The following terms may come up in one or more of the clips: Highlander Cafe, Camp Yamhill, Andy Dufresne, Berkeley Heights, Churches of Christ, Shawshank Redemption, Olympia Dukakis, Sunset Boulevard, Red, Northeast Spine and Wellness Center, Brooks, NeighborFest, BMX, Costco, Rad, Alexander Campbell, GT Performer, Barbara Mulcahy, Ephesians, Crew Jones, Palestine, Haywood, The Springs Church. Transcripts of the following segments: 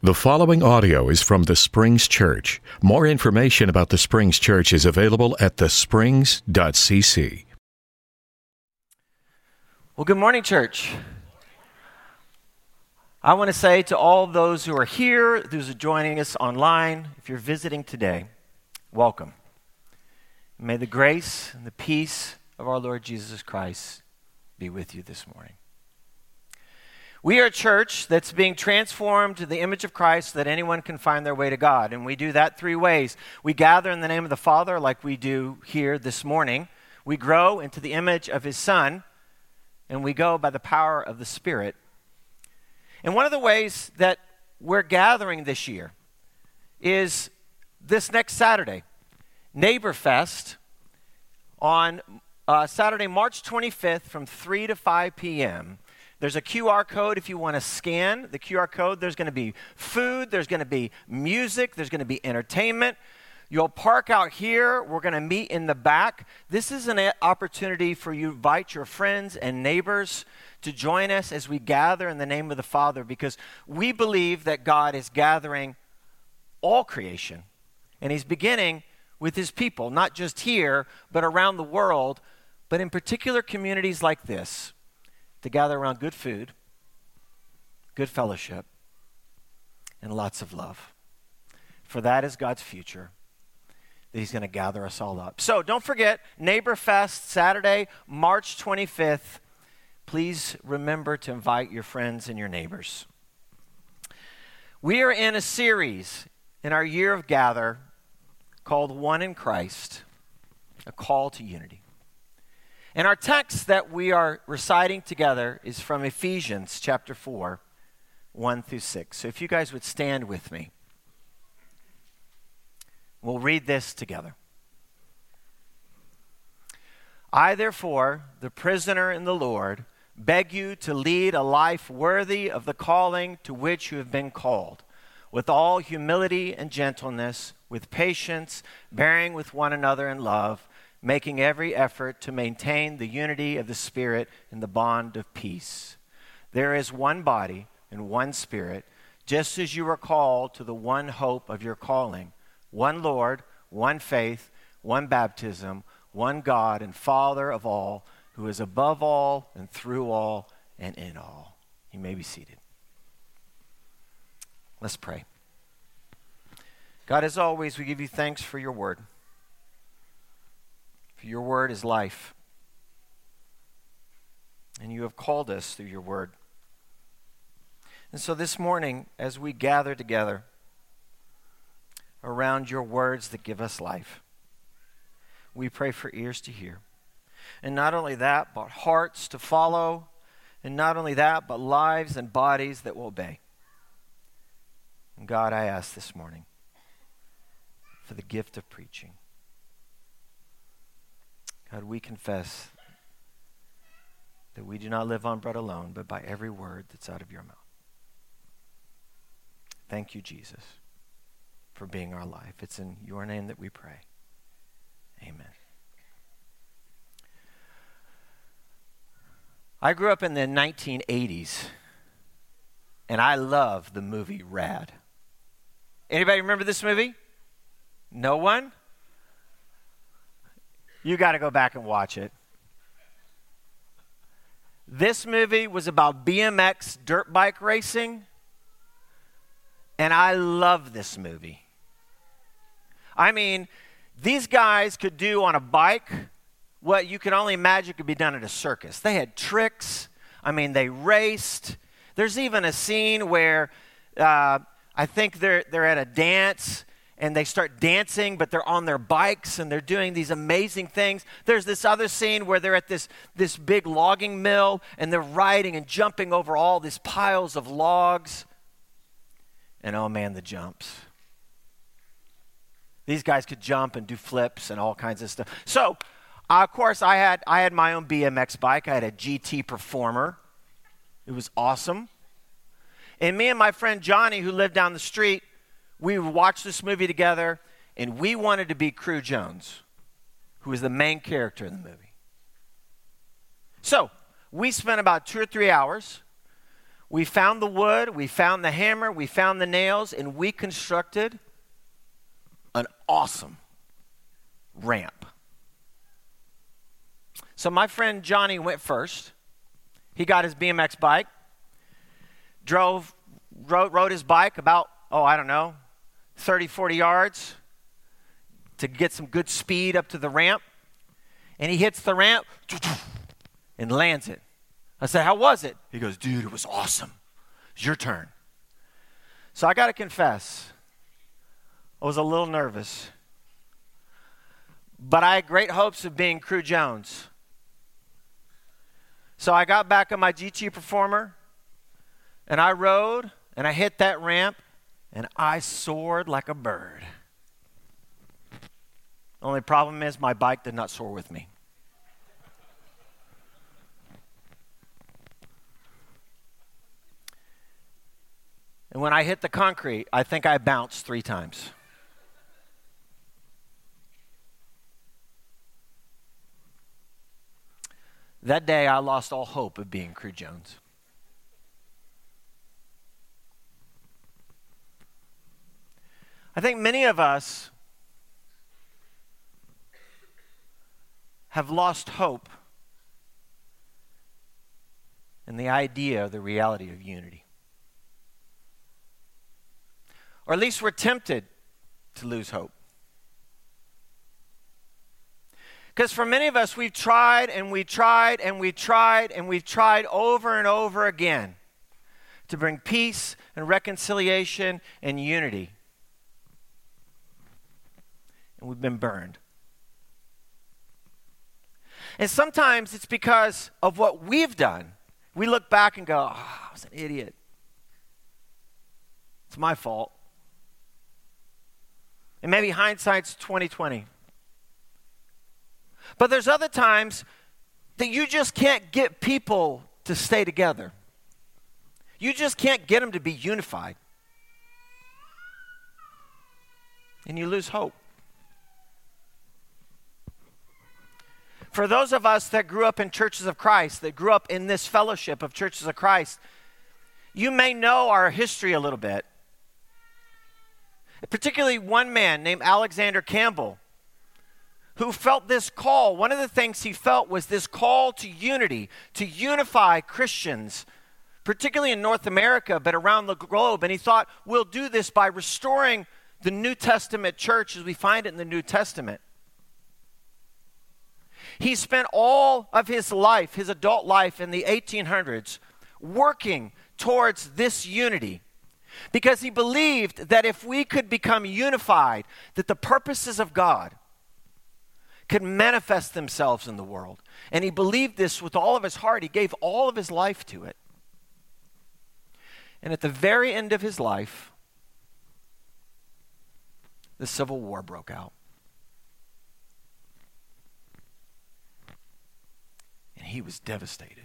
The following audio is from The Springs Church. More information about The Springs Church is available at thesprings.cc. Well, good morning, church. I want to say to all those who are here, those who are joining us online, if you're visiting today, welcome. May the grace and the peace of our Lord Jesus Christ be with you this morning. We are a church that's being transformed to the image of Christ so that anyone can find their way to God. And we do that three ways. We gather in the name of the Father like we do here this morning. We grow into the image of His Son. And we go by the power of the Spirit. And one of the ways that we're gathering this year is this next Saturday, NeighborFest, on Saturday, March 25th from 3 to 5 p.m., There's a QR code if you want to scan the QR code. There's going to be food. There's going to be music. There's going to be entertainment. You'll park out here. We're going to meet in the back. This is an opportunity for you to invite your friends and neighbors to join us as we gather in the name of the Father, because we believe that God is gathering all creation, and He's beginning with His people, not just here, but around the world, but in particular communities like this, to gather around good food, good fellowship, and lots of love. For that is God's future, that He's going to gather us all up. So don't forget, NeighborFest, Saturday, March 25th. Please remember to invite your friends and your neighbors. We are in a series in our year of gather called One in Christ, a call to unity. And our text that we are reciting together is from Ephesians chapter 4, 1 through 6. So if you guys would stand with me, we'll read this together. I, therefore, the prisoner in the Lord, beg you to lead a life worthy of the calling to which you have been called, with all humility and gentleness, with patience, bearing with one another in love, making every effort to maintain the unity of the Spirit in the bond of peace. There is one body and one Spirit, just as you were called to the one hope of your calling, one Lord, one faith, one baptism, one God and Father of all, who is above all and through all and in all. You may be seated. Let's pray. God, as always, we give you thanks for your word. For your word is life, and you have called us through your word. And so this morning, as we gather together around your words that give us life, we pray for ears to hear. And not only that, but hearts to follow. And not only that, but lives and bodies that will obey. And God, I ask this morning for the gift of preaching. God, we confess that we do not live on bread alone, but by every word that's out of your mouth. Thank you, Jesus, for being our life. It's in your name that we pray. Amen. I grew up in the 1980s, and I love the movie Rad. Anybody remember this movie? No one? You got to go back and watch it. This movie was about BMX dirt bike racing, and I love this movie. I mean, these guys could do on a bike what you can only imagine could be done at a circus. They had tricks. I mean, they raced. There's even a scene where I think they're at a dance, and they start dancing, but they're on their bikes, and they're doing these amazing things. There's this other scene where they're at this big logging mill, and they're riding and jumping over all these piles of logs. And oh man, the jumps. These guys could jump and do flips and all kinds of stuff. So, of course, I had my own BMX bike. I had a GT Performer. It was awesome. And me and my friend Johnny, who lived down the street, we watched this movie together, and we wanted to be Crew Jones, who is the main character in the movie. So we spent about 2 or 3 hours We found the wood, we found the hammer, we found the nails, and we constructed an awesome ramp. So my friend Johnny went first. He got his BMX bike, rode his bike about, 30, 40 yards to get some good speed up to the ramp. And he hits the ramp and lands it. I said, how was it? He goes, dude, it was awesome. It's your turn. So I got to confess, I was a little nervous. But I had great hopes of being Crew Jones. So I got back on my GT Performer, and I rode, and I hit that ramp, and I soared like a bird. Only problem is my bike did not soar with me. And when I hit the concrete, I think I bounced 3 times. That day, I lost all hope of being Crew Jones. I think many of us have lost hope in the idea, the reality of unity. Or at least we're tempted to lose hope. Because for many of us, we've tried and we tried and we tried and we've tried over and over again to bring peace and reconciliation and unity. And we've been burned. And sometimes it's because of what we've done. We look back and go, I was an idiot. It's my fault. And maybe hindsight's 20/20. But there's other times that you just can't get people to stay together. You just can't get them to be unified. And you lose hope. For those of us that grew up in Churches of Christ, that grew up in this fellowship of Churches of Christ, you may know our history a little bit. Particularly one man named Alexander Campbell, who felt this call. One of the things he felt was this call to unity, to unify Christians, particularly in North America, but around the globe. And he thought, we'll do this by restoring the New Testament church as we find it in the New Testament. He spent all of his life, his adult life in the 1800s, working towards this unity. Because he believed that if we could become unified, that the purposes of God could manifest themselves in the world. And he believed this with all of his heart. He gave all of his life to it. And at the very end of his life, the Civil War broke out. And he was devastated.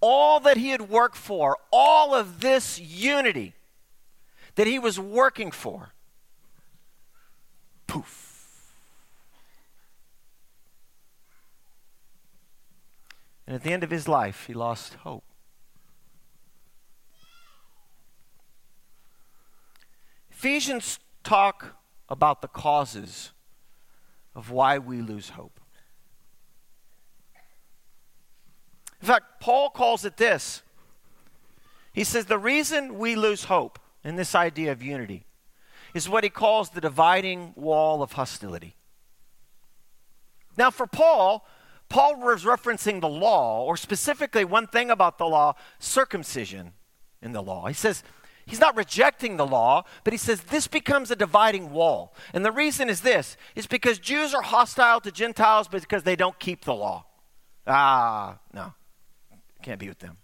All that he had worked for, all of this unity that he was working for, poof. And at the end of his life, he lost hope. Ephesians talk about the causes of why we lose hope. In fact, Paul calls it this. He says the reason we lose hope in this idea of unity is what he calls the dividing wall of hostility. Now for Paul was referencing the law, or specifically one thing about the law, circumcision in the law. He says he's not rejecting the law, but he says this becomes a dividing wall. And the reason is this, is because Jews are hostile to Gentiles because they don't keep the law. No. Can't be with them.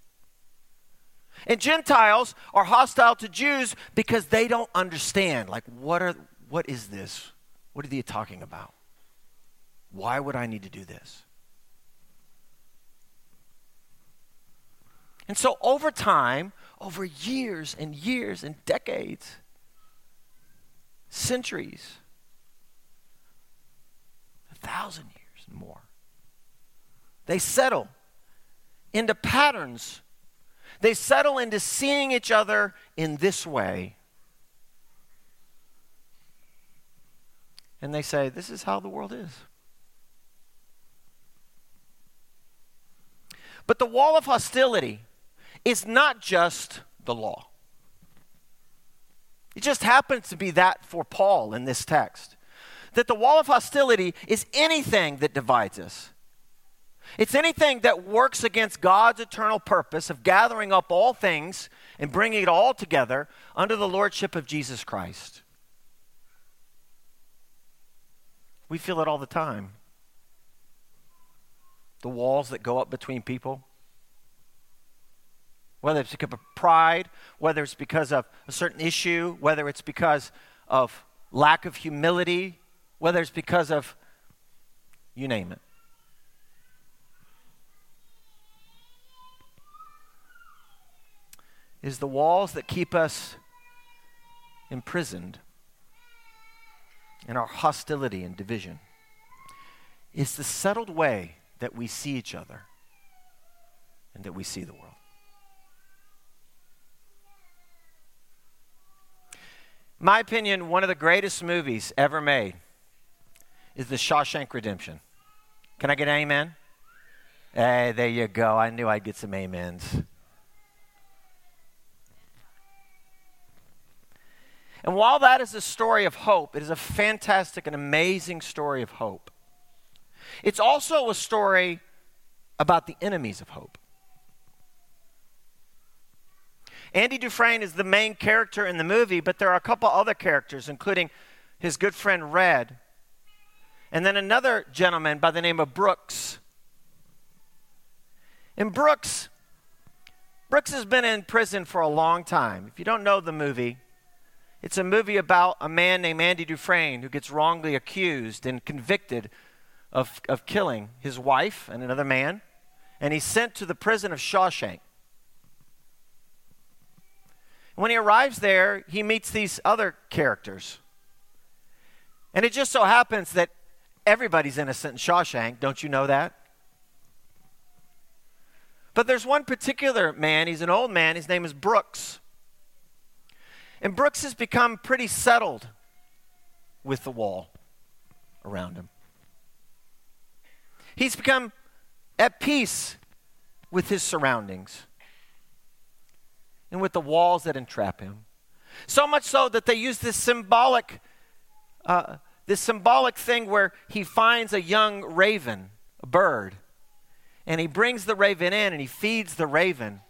And Gentiles are hostile to Jews because they don't understand. Like, what is this? What are they talking about? Why would I need to do this? And so over time, over years and years and decades, centuries, 1,000 years and more, they settle into patterns. They settle into seeing each other in this way. And they say, this is how the world is. But the wall of hostility is not just the law. It just happens to be that for Paul in this text. That the wall of hostility is anything that divides us. It's anything that works against God's eternal purpose of gathering up all things and bringing it all together under the lordship of Jesus Christ. We feel it all the time. The walls that go up between people. Whether it's because of pride, whether it's because of a certain issue, whether it's because of lack of humility, whether it's because of, you name it. Is the walls that keep us imprisoned in our hostility and division. It's the settled way that we see each other and that we see the world. In my opinion, one of the greatest movies ever made is The Shawshank Redemption. Can I get an amen? Hey, there you go. I knew I'd get some amens. And while that is a story of hope, it is a fantastic and amazing story of hope. It's also a story about the enemies of hope. Andy Dufresne is the main character in the movie, but there are a couple other characters, including his good friend Red, and then another gentleman by the name of Brooks. And Brooks has been in prison for a long time. If you don't know the movie, it's a movie about a man named Andy Dufresne who gets wrongly accused and convicted of killing his wife and another man, and he's sent to the prison of Shawshank. When he arrives there, he meets these other characters. And it just so happens that everybody's innocent in Shawshank. Don't you know that? But there's one particular man, he's an old man, his name is Brooks. And Brooks has become pretty settled with the wall around him. He's become at peace with his surroundings and with the walls that entrap him. So much so that they use this symbolic thing where he finds a young raven, a bird, and he brings the raven in and he feeds the raven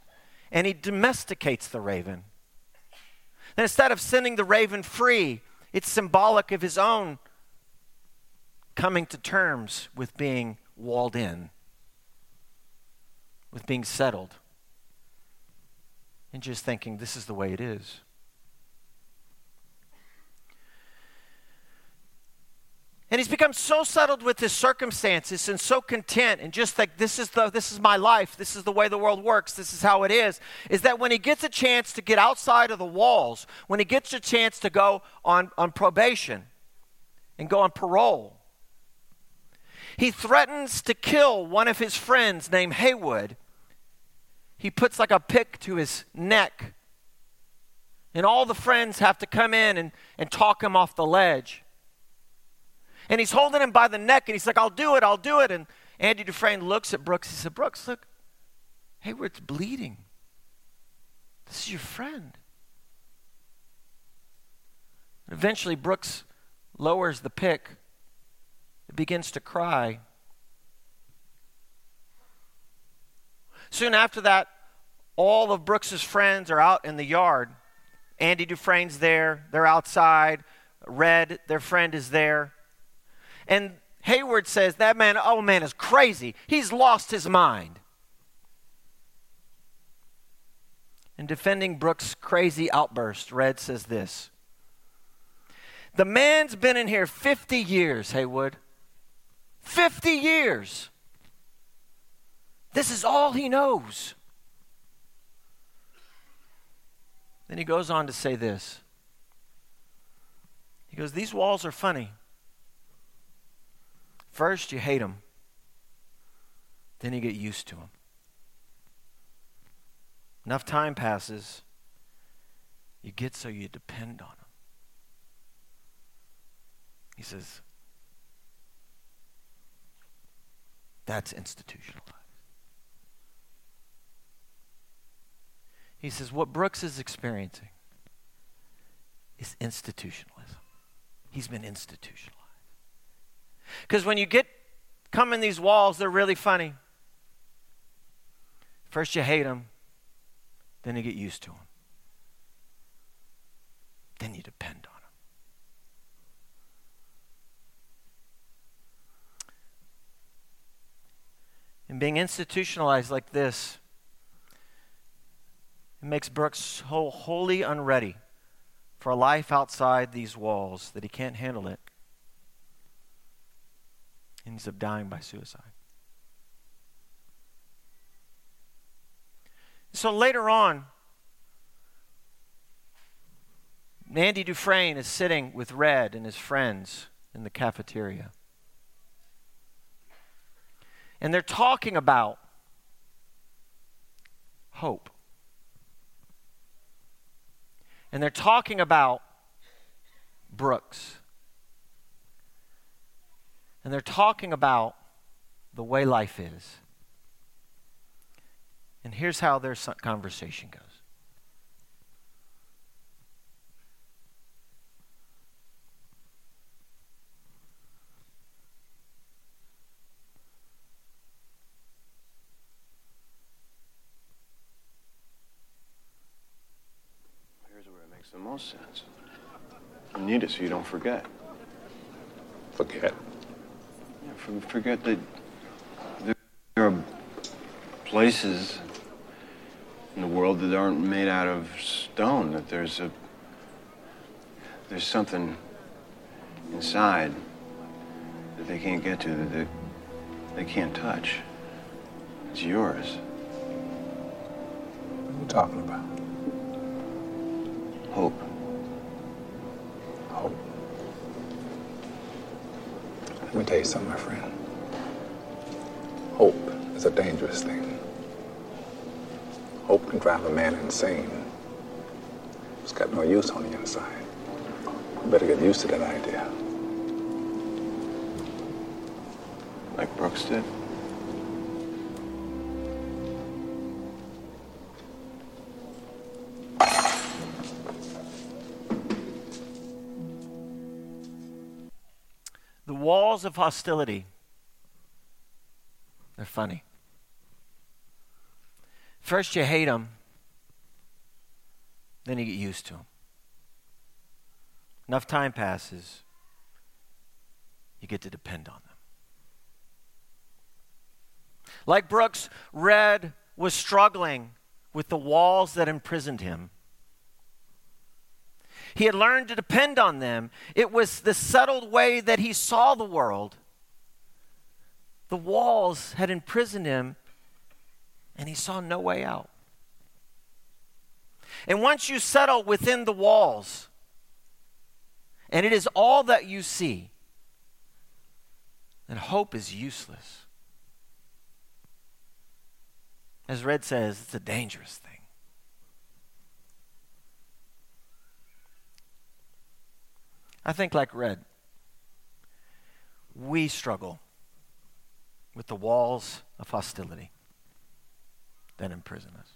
and he domesticates the raven. And instead of sending the raven free, it's symbolic of his own coming to terms with being walled in, with being settled, and just thinking this is the way it is. And he's become so settled with his circumstances and so content and just like this is my life, this is the way the world works, this is how it is that when he gets a chance to get outside of the walls, when he gets a chance to go on probation and go on parole, he threatens to kill one of his friends named Haywood. He puts like a pick to his neck, and all the friends have to come in and talk him off the ledge. And he's holding him by the neck, and he's like, I'll do it. And Andy Dufresne looks at Brooks. He said, Brooks, look, Hayward's bleeding. This is your friend. And eventually, Brooks lowers the pick. It begins to cry. Soon after that, all of Brooks's friends are out in the yard. Andy Dufresne's there. They're outside. Red, their friend, is there. And Hayward says, that man, old man, is crazy. He's lost his mind. And defending Brooks' crazy outburst, Red says this. The man's been in here 50 years, Haywood. 50 years. This is all he knows. Then he goes on to say this. He goes, these walls are funny. First, you hate them. Then you get used to them. Enough time passes, you get so you depend on him. He says, that's institutionalized. He says, what Brooks is experiencing is institutionalism. He's been institutionalized. Because when you come in these walls, they're really funny. First you hate them, then you get used to them. Then you depend on them. And being institutionalized like this, it makes Brooks so wholly unready for a life outside these walls that he can't handle it. He ends up dying by suicide. So later on, Andy Dufresne is sitting with Red and his friends in the cafeteria. And they're talking about hope. And they're talking about Brooks. And they're talking about the way life is. And here's how their conversation goes. Here's where it makes the most sense. You need it so you don't forget. Forget? Yeah, forget that there are places in the world that aren't made out of stone, that there's something inside that they can't get to, that they can't touch. It's yours. What are you talking about? Hope. Hope. Let me tell you something, my friend. Hope is a dangerous thing. Hope can drive a man insane. It's got no use on the inside. You better get used to that idea. Like Brooks did? The walls of hostility, they're funny. First you hate them, then you get used to them. Enough time passes, you get to depend on them. Like Brooks, Red was struggling with the walls that imprisoned him. He had learned to depend on them. It was the settled way that he saw the world. The walls had imprisoned him, and he saw no way out. And once you settle within the walls, and it is all that you see, then hope is useless. As Red says, it's a dangerous thing. I think like Red, we struggle with the walls of hostility that imprison us.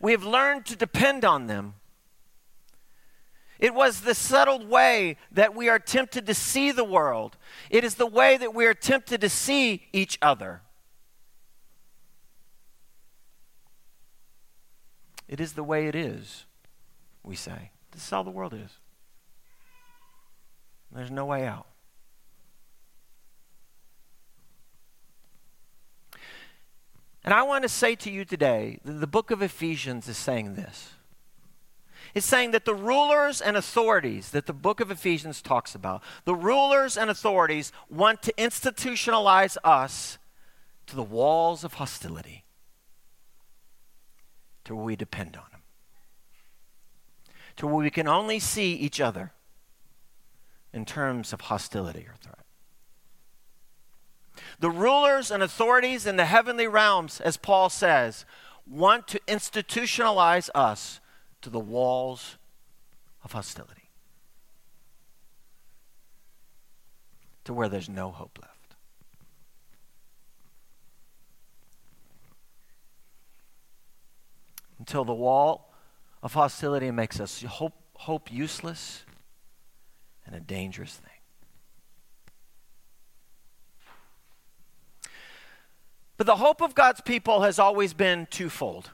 We have learned to depend on them. It was the settled way that we are tempted to see the world. It is the way that we are tempted to see each other. It is the way it is, we say. This is how the world is. There's no way out. And I want to say to you today that the book of Ephesians is saying this. It's saying that the rulers and authorities that the book of Ephesians talks about, the rulers and authorities want to institutionalize us to the walls of hostility, to where we depend on them, to where we can only see each other in terms of hostility or threat. The rulers and authorities in the heavenly realms, as Paul says, want to institutionalize us to the walls of hostility, to where there's no hope left. Until the wall of hostility makes us hope useless and a dangerous thing. But the hope of God's people has always been twofold.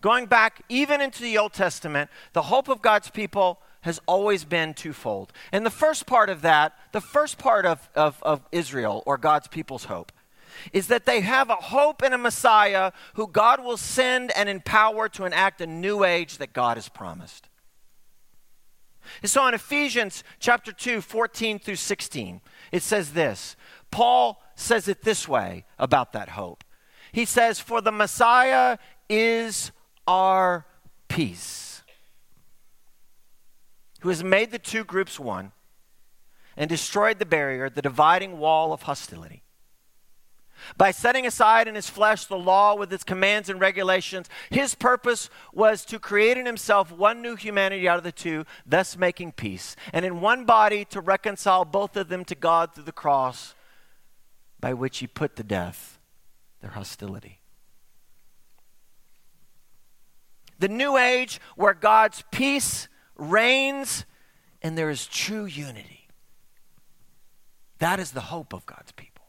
Going back even into the Old Testament, the hope of God's people has always been twofold. And the first part of that, the first part of Israel or God's people's hope, is that they have a hope in a Messiah who God will send and empower to enact a new age that God has promised. And so in Ephesians chapter 2, 14 through 16, it says this. Paul says it this way about that hope. He says, "For the Messiah is our peace, who has made the two groups one and destroyed the barrier, the dividing wall of hostility, by setting aside in his flesh the law with its commands and regulations. His purpose was to create in himself one new humanity out of the two, thus making peace, and in one body to reconcile both of them to God through the cross, by which he put to death their hostility." The new age where God's peace reigns and there is true unity. That is the hope of God's people.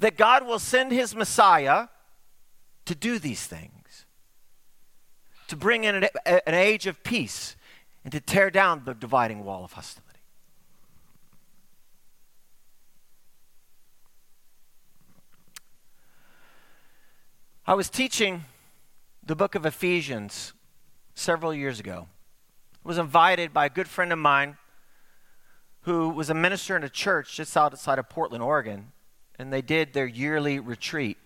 That God will send his Messiah to do these things, to bring in an age of peace and to tear down the dividing wall of hostility. I was teaching the book of Ephesians several years ago. I was invited by a good friend of mine who was a minister in a church just outside of Portland, Oregon. And they did their yearly retreat.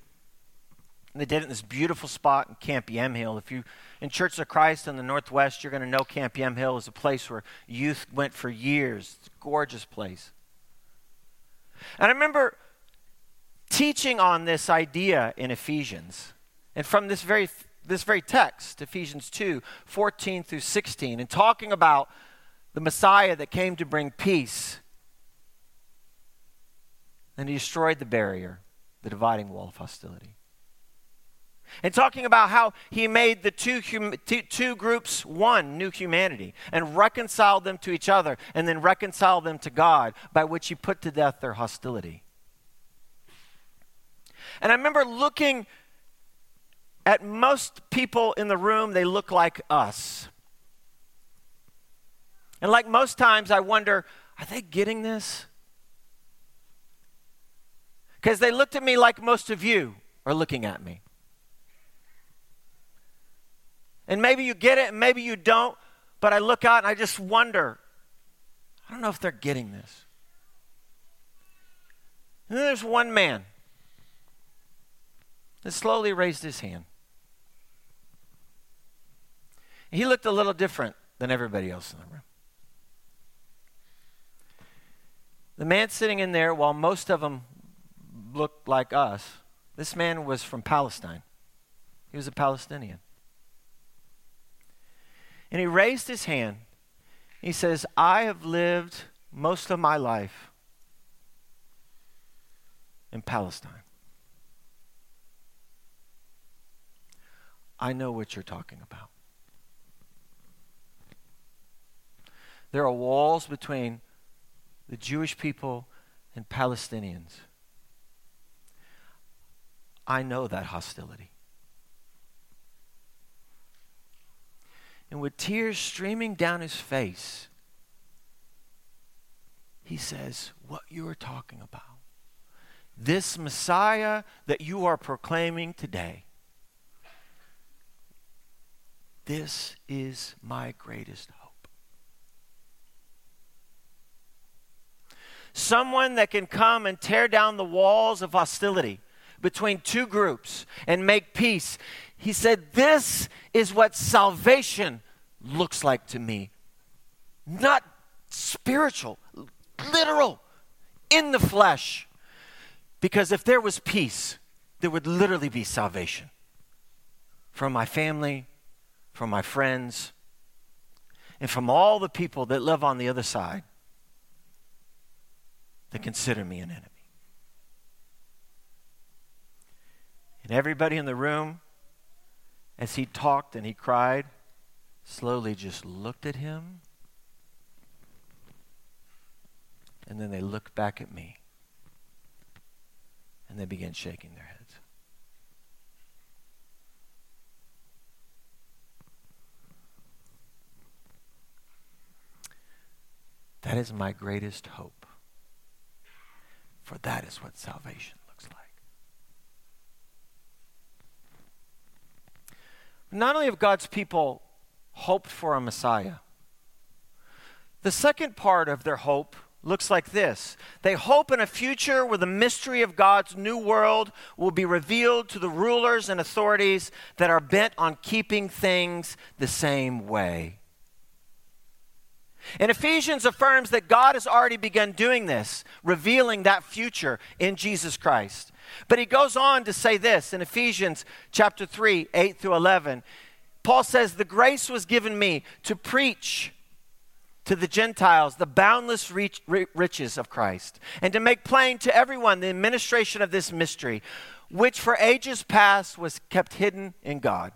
And they did it in this beautiful spot in Camp Yamhill. If you in Churches of Christ in the Northwest, you're going to know Camp Yamhill is a place where youth went for years. It's a gorgeous place. And I remember teaching on this idea in Ephesians. And from this very text, Ephesians 2, 14 through 16, and talking about the Messiah that came to bring peace. And he destroyed the barrier, the dividing wall of hostility. And talking about how he made the two groups one, new humanity, and reconciled them to each other, and then reconciled them to God, by which he put to death their hostility. And I remember looking at most people in the room, they look like us. And like most times, I wonder, are they getting this? Because they looked at me like most of you are looking at me. And maybe you get it and maybe you don't, but I look out and I just wonder, I don't know if they're getting this. And then there's one man that slowly raised his hand. And he looked a little different than everybody else in the room. The man sitting in there, while most of them looked like us, this man was from Palestine. He was a Palestinian. And he raised his hand. He says, "I have lived most of my life in Palestine. I know what you're talking about. There are walls between the Jewish people and Palestinians. I know that hostility." And with tears streaming down his face, he says, "What you are talking about, this Messiah that you are proclaiming today, this is my greatest hope. Someone that can come and tear down the walls of hostility between two groups and make peace." He said, "This is what salvation looks like to me." Not spiritual, literal, in the flesh. Because if there was peace, there would literally be salvation. From my family, from my friends, and from all the people that live on the other side that consider me an enemy. And everybody in the room, as he talked and he cried, slowly just looked at him. And then they looked back at me. And they began shaking their heads. That is my greatest hope. For that is what salvation looks like. Not only have God's people hoped for a Messiah, the second part of their hope looks like this. They hope in a future where the mystery of God's new world will be revealed to the rulers and authorities that are bent on keeping things the same way. And Ephesians affirms that God has already begun doing this, revealing that future in Jesus Christ. But he goes on to say this in Ephesians chapter 3, 8 through 11. Paul says, the grace was given me to preach to the Gentiles the boundless riches of Christ, and to make plain to everyone the administration of this mystery, which for ages past was kept hidden in God,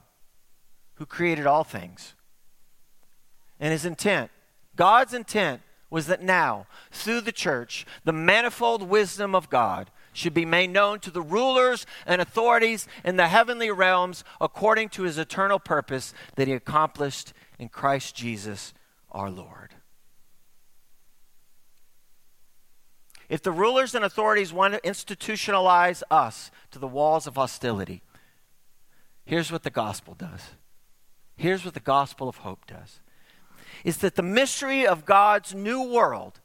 who created all things. And his intent, God's intent, was that now, through the church, the manifold wisdom of God should be made known to the rulers and authorities in the heavenly realms according to his eternal purpose that he accomplished in Christ Jesus our Lord. If the rulers and authorities want to institutionalize us to the walls of hostility, here's what the gospel does. Here's what the gospel of hope does. Is that the mystery of God's new world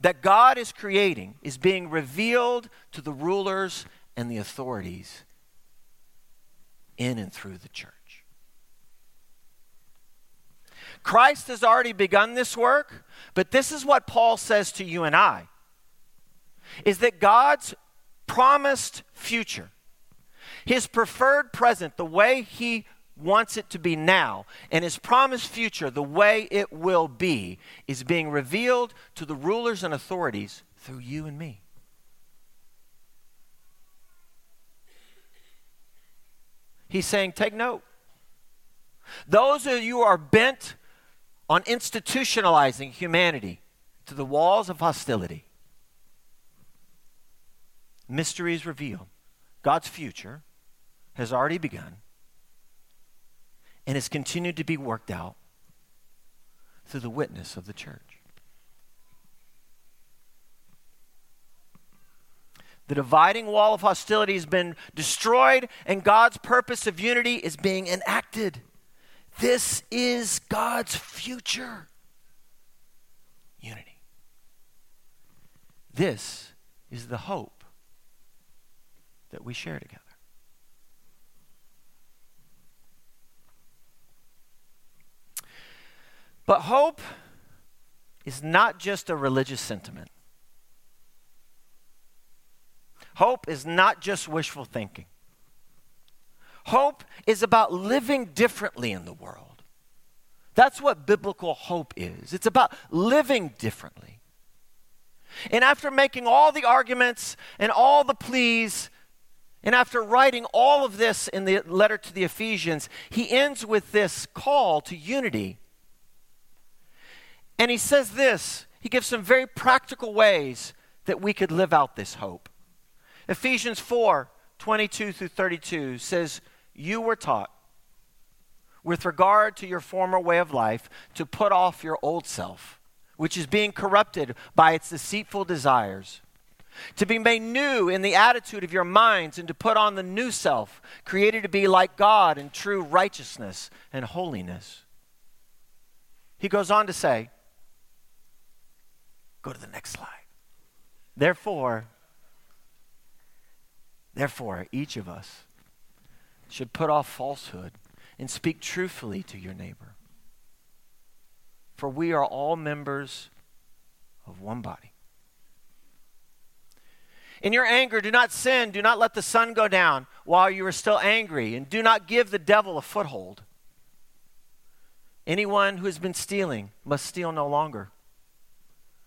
that God is creating is being revealed to the rulers and the authorities in and through the church. Christ has already begun this work, but this is what Paul says to you and I, is that God's promised future, his preferred present, the way he wants it to be now, and his promised future, the way it will be, is being revealed to the rulers and authorities through you and me. He's saying, take note. Those of you who are bent on institutionalizing humanity to the walls of hostility, mysteries reveal God's future has already begun. And it's continued to be worked out through the witness of the church. The dividing wall of hostility has been destroyed, and God's purpose of unity is being enacted. This is God's future unity. This is the hope that we share together. But hope is not just a religious sentiment. Hope is not just wishful thinking. Hope is about living differently in the world. That's what biblical hope is. It's about living differently. And after making all the arguments and all the pleas, and after writing all of this in the letter to the Ephesians, he ends with this call to unity. And he says this, he gives some very practical ways that we could live out this hope. Ephesians 4, 22 through 32 says, you were taught with regard to your former way of life to put off your old self, which is being corrupted by its deceitful desires, to be made new in the attitude of your minds and to put on the new self, created to be like God in true righteousness and holiness. He goes on to say, go to the next slide. Therefore, each of us should put off falsehood and speak truthfully to your neighbor. For we are all members of one body. In your anger, do not sin. Do not let the sun go down while you are still angry. And do not give the devil a foothold. Anyone who has been stealing must steal no longer,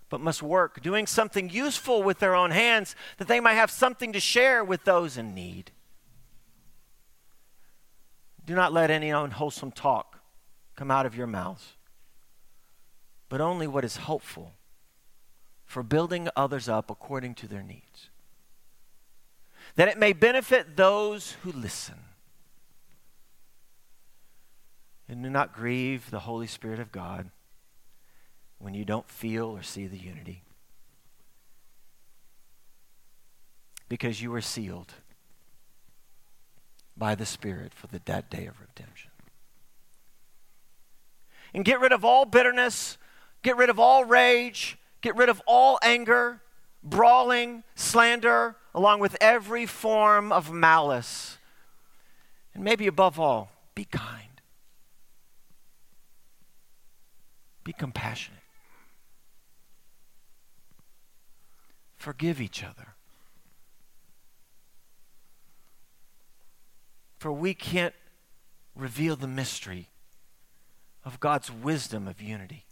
but must work, doing something useful with their own hands, that they might have something to share with those in need. Do not let any unwholesome talk come out of your mouths, but only what is helpful for building others up according to their needs, that it may benefit those who listen. And do not grieve the Holy Spirit of God when you don't feel or see the unity, because you are sealed by the Spirit for that day of redemption. And get rid of all bitterness, get rid of all rage, get rid of all anger, brawling, slander, along with every form of malice. And maybe above all, be kind. Be compassionate. Forgive each other. For we can't reveal the mystery of God's wisdom of unity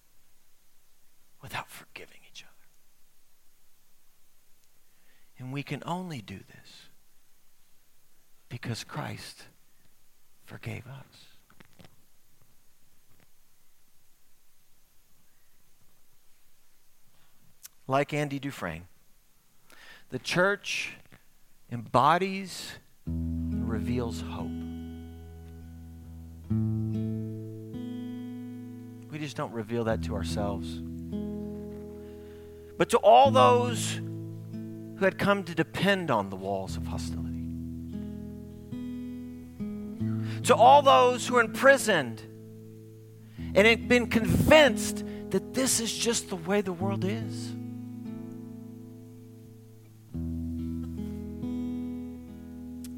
without forgiving each other. And we can only do this because Christ forgave us. Like Andy Dufresne, the church embodies and reveals hope. We just don't reveal that to ourselves. But to all those who had come to depend on the walls of hostility, to all those who are imprisoned and have been convinced that this is just the way the world is.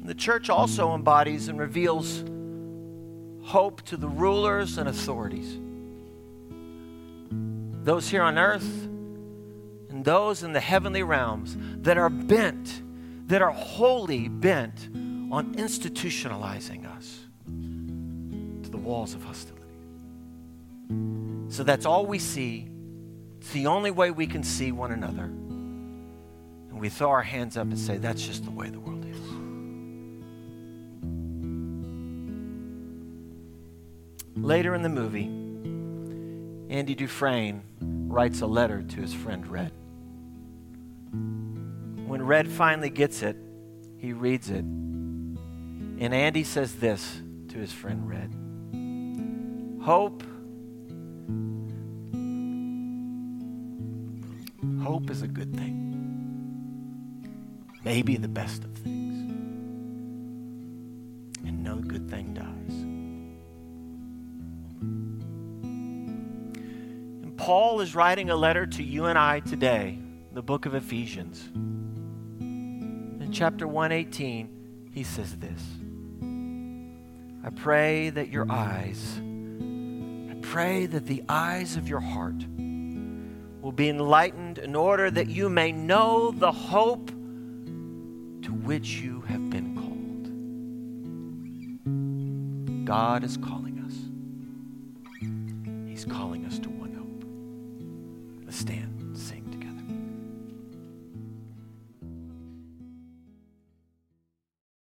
The church also embodies and reveals hope to the rulers and authorities, those here on earth and those in the heavenly realms that are wholly bent on institutionalizing us to the walls of hostility. So that's all we see. It's the only way we can see one another. And we throw our hands up and say, that's just the way the world is. Later in the movie, Andy Dufresne writes a letter to his friend Red. When Red finally gets it, he reads it. And Andy says this to his friend Red. Hope is a good thing. Maybe the best of things. And no good thing dies. Paul is writing a letter to you and I today, the book of Ephesians. In chapter 1:18, he says this, I pray that the eyes of your heart will be enlightened in order that you may know the hope to which you have been called. God is calling.